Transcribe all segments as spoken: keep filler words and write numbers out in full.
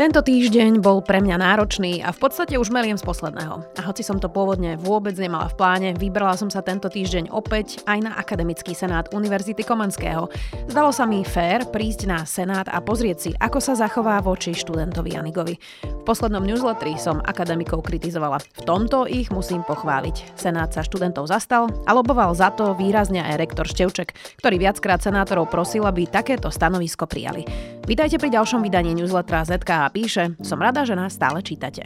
Tento týždeň bol pre mňa náročný a v podstate už meliem z posledného. A hoci som to pôvodne vôbec nemala v pláne, vybrala som sa tento týždeň opäť aj na Akademický senát Univerzity Komenského. Zdalo sa mi fér prísť na senát a pozrieť si, ako sa zachová voči študentovi Janigovi. V poslednom newsletteri som akademikov kritizovala. V tomto ich musím pochváliť. Senát sa študentov zastal a loboval za to výrazne aj rektor Števček, ktorý viackrát senátorov prosil, aby takéto stanovisko prijali. Vítajte pri ďalšom vydaní newslettera zet ká há. Píše, som rada, že nás stále čítate.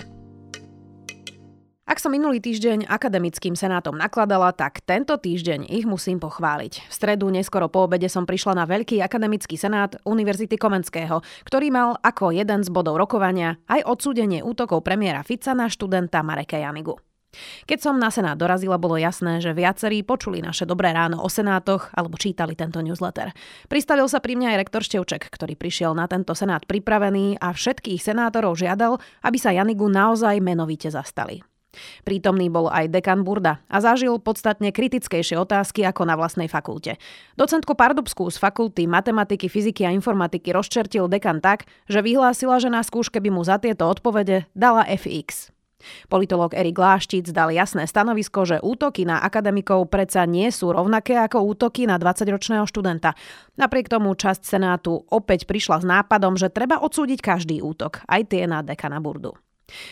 Ak som minulý týždeň akademickým senátom nakladala, tak tento týždeň ich musím pochváliť. V stredu neskoro po obede som prišla na veľký akademický senát Univerzity Komenského, ktorý mal ako jeden z bodov rokovania aj odsúdenie útokov premiéra Fica na študenta Mareka Janigu. Keď som na senát dorazila, bolo jasné, že viacerí počuli naše dobré ráno o senátoch alebo čítali tento newsletter. Pristavil sa pri mňa aj rektor Števček, ktorý prišiel na tento senát pripravený a všetkých senátorov žiadal, aby sa Janigu naozaj menovite zastali. Prítomný bol aj dekan Burda a zažil podstatne kritickejšie otázky ako na vlastnej fakulte. Docentku Pardubskú z fakulty matematiky, fyziky a informatiky rozčertil dekan tak, že vyhlásila, že na skúške by mu za tieto odpovede dala ef iks. Politológ Erik Láštic dal jasné stanovisko, že útoky na akademikov predsa nie sú rovnaké ako útoky na dvadsaťročného študenta. Napriek tomu časť senátu opäť prišla s nápadom, že treba odsúdiť každý útok, aj tie na dekana Burdu.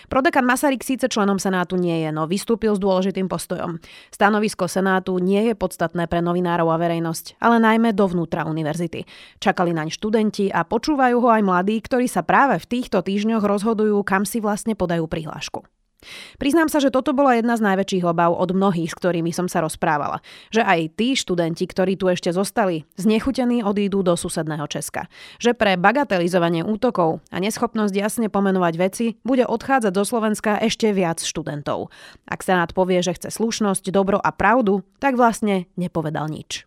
Prodekan Masaryk síce členom senátu nie je, no vystúpil s dôležitým postojom. Stanovisko senátu nie je podstatné pre novinárov a verejnosť, ale najmä dovnútra univerzity. Čakali naň študenti a počúvajú ho aj mladí, ktorí sa práve v týchto týždňoch rozhodujú, kam si vlastne podajú prihlášku. Priznám sa, že toto bola jedna z najväčších obáv od mnohých, s ktorými som sa rozprávala. Že aj tí študenti, ktorí tu ešte zostali, znechutení odídu do susedného Česka. Že pre bagatelizovanie útokov a neschopnosť jasne pomenovať veci bude odchádzať zo Slovenska ešte viac študentov. Ak senát povie, že chce slušnosť, dobro a pravdu, tak vlastne nepovedal nič.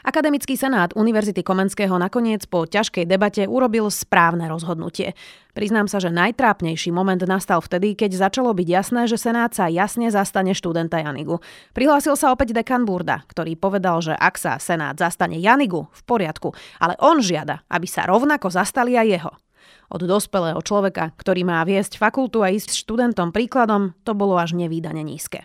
Akademický senát Univerzity Komenského nakoniec po ťažkej debate urobil správne rozhodnutie. Priznám sa, že najtrápnejší moment nastal vtedy, keď začalo byť jasné, že senát sa jasne zastane študenta Janigu. Prihlásil sa opäť dekan Burda, ktorý povedal, že ak sa senát zastane Janigu, v poriadku, ale on žiada, aby sa rovnako zastali aj jeho. Od dospelého človeka, ktorý má viesť fakultu a ísť študentom príkladom, to bolo až nevídane nízke.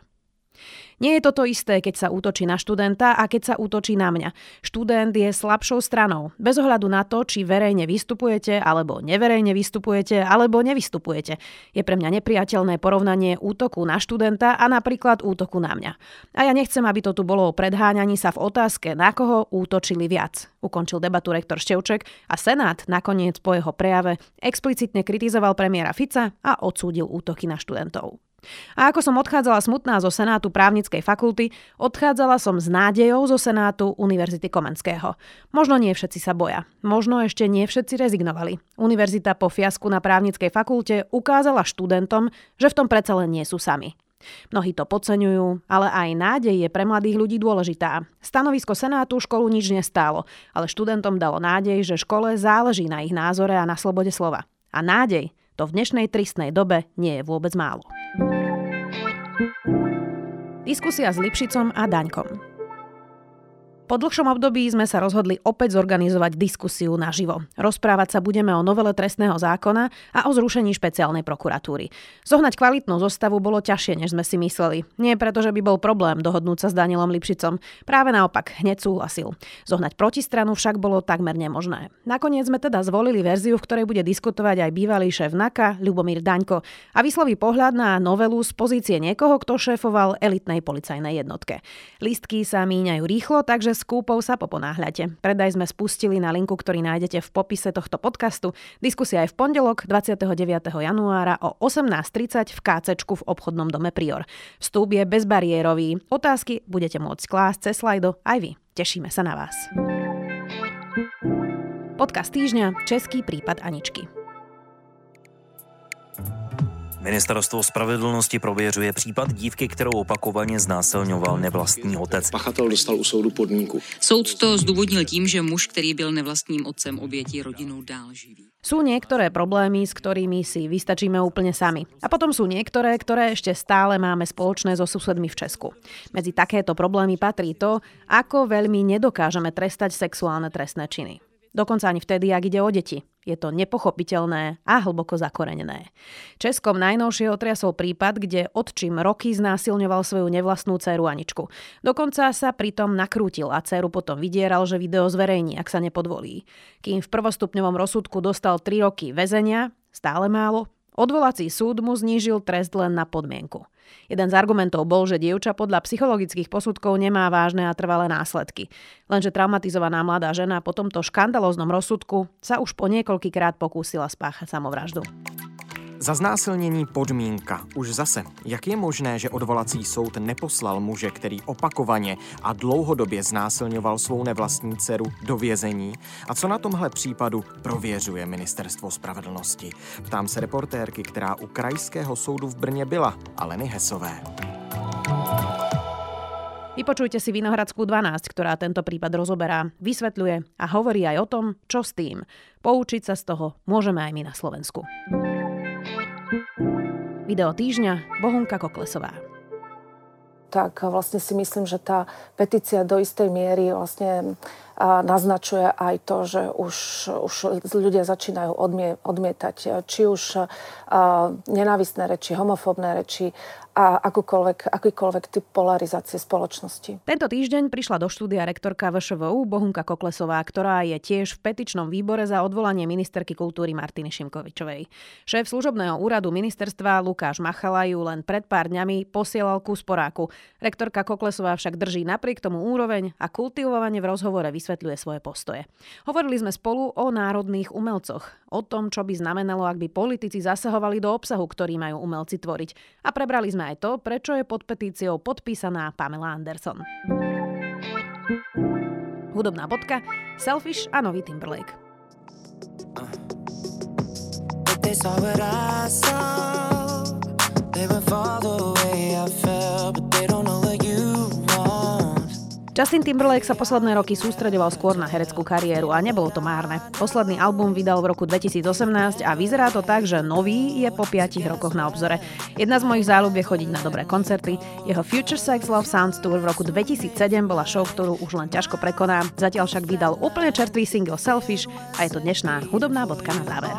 Nie je toto isté, keď sa útočí na študenta a keď sa útočí na mňa. Študent je slabšou stranou, bez ohľadu na to, či verejne vystupujete, alebo neverejne vystupujete, alebo nevystupujete. Je pre mňa nepriateľné porovnanie útoku na študenta a napríklad útoku na mňa. A ja nechcem, aby to tu bolo o predháňaní sa v otázke, na koho útočili viac. Ukončil debatu rektor Števček a senát nakoniec po jeho prejave explicitne kritizoval premiéra Fica a odsúdil útoky na študentov. A ako som odchádzala smutná zo senátu právnickej fakulty, odchádzala som s nádejou zo senátu Univerzity Komenského. Možno nie všetci sa boja, možno ešte nie všetci rezignovali. Univerzita po fiasku na právnickej fakulte ukázala študentom, že v tom predsa len nie sú sami. Mnohí to podceňujú, ale aj nádej je pre mladých ľudí dôležitá. Stanovisko senátu školu nič nestálo, ale študentom dalo nádej, že škole záleží na ich názore a na slobode slova. A nádej, to v dnešnej tristnej dobe nie je vôbec málo. Diskusia s Lipšicom a Daňkom. Po dlhšom období sme sa rozhodli opäť zorganizovať diskusiu naživo. Rozprávať sa budeme o novele trestného zákona a o zrušení špeciálnej prokuratúry. Zohnať kvalitnú zostavu bolo ťažšie, než sme si mysleli. Nie preto, že by bol problém dohodnúť sa s Danielom Lipšicom. Práve naopak, hneď súhlasil. Zohnať protistranu však bolo takmer nemožné. Nakoniec sme teda zvolili verziu, v ktorej bude diskutovať aj bývalý šéf NAKA, Ľubomír Daňko, a vysloví pohľad na novelu z pozície niekoho, kto šéfoval elitnej policajnej jednotke. Lístky sa míňajú rýchlo, takže s kúpou sa poponáhľate. Predaj sme spustili na linku, ktorý nájdete v popise tohto podcastu. Diskusia je v pondelok dvadsiateho deviateho januára o osemnásť tridsať v kácečku v obchodnom dome Prior. Vstup je bezbariérový. Otázky budete môcť klásť cez slajdo aj vy. Tešíme sa na vás. Podcast týždňa, český prípad Aničky. Ministerstvo spravedlnosti prověřuje případ dívky, kterou opakovaně znásilňoval nevlastní otec. Pachatel dostal u soudu podmínku. Soud to zdůvodnil tím, že muž, který byl nevlastním otcem oběti, rodinou dál živí. Sú niektoré problémy, s ktorými si vystačíme úplne sami. A potom sú niektoré, ktoré ešte stále máme spoločné so susedmi v Česku. Medzi takéto problémy patrí to, ako veľmi nedokážeme trestať sexuálne trestné činy. Dokonca ani vtedy, ak ide o deti. Je to nepochopiteľné a hlboko zakorenené. Českom najnovšie otriasol prípad, kde otčím roky znásilňoval svoju nevlastnú dcéru Aničku. Dokonca sa pritom nakrútil a dcéru potom vydieral, že video zverejní, ak sa nepodvolí. Kým v prvostupňovom rozsudku dostal tri roky väzenia, stále málo, odvolací súd mu znížil trest len na podmienku. Jeden z argumentov bol, že dievča podľa psychologických posudkov nemá vážne a trvalé následky. Lenže traumatizovaná mladá žena po tomto škandalóznom rozsudku sa už po niekoľkýkrát pokúsila spáchať samovraždu. Za znásilnění podmínka. Už zase, jak je možné, že odvolací soud neposlal muže, který opakovaně a dlouhodobě znásilňoval svou nevlastní dceru, do vězení? A co na tomhle případu prověřuje Ministerstvo spravedlnosti? Ptám se reportérky, která u Krajského soudu v Brně byla, Aleny Hesové. Vypočujte si Vinohradskú dvanástku, ktorá tento prípad rozoberá, vysvetľuje a hovorí aj o tom, čo s tým. Poučiť sa z toho môžeme aj my na Slovensku. Video týždňa, Bohunka Koklesová. Tak vlastne si myslím, že tá petícia do istej miery vlastne naznačuje aj to, že už, už ľudia začínajú odmie, odmietať či už nenávistné reči, homofóbne reči a akúkoľvek, akýkoľvek typ polarizácie spoločnosti. Tento týždeň prišla do štúdia rektorka vé šé vé ú Bohunka Koklesová, ktorá je tiež v petičnom výbore za odvolanie ministerky kultúry Martiny Šimkovičovej. Šéf služobného úradu ministerstva Lukáš Machalajú len pred pár dňami posielal kus poráku. Rektorka Koklesová však drží napriek tomu úroveň a kultivovane v rozhovore vysvetľuje svoje postoje. Hovorili sme spolu o národných umelcoch, o tom, čo by znamenalo, ak by politici zasahovali do obsahu, ktorý majú umelci tvoriť, a prebrali sme aj to, prečo je pod petíciou podpísaná Pamela Anderson. Hudobná bodka, Selfish a nový Timberlake. Justin Timberlake sa posledné roky sústreďoval skôr na hereckú kariéru a nebolo to márne. Posledný album vydal v roku dvetisícosemnásť a vyzerá to tak, že nový je po piatich rokoch na obzore. Jedna z mojich záľub je chodiť na dobré koncerty. Jeho Future Sex Love Sounds Tour v roku dvetisícsedem bola show, ktorú už len ťažko prekoná. Zatiaľ však vydal úplne čerstvý single Selfish a je to dnešná hudobná bodka na záver.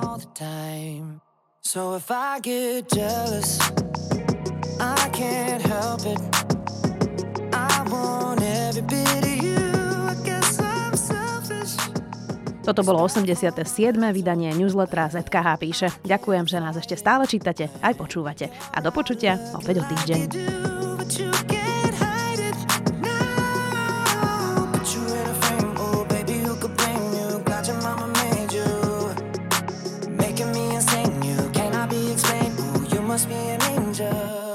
Toto bolo osemdesiate siedme vydanie newslettera zet ká há píše. Ďakujem, že nás ešte stále čítate, aj počúvate. A do počutia opäť o týždeň. Must be an angel.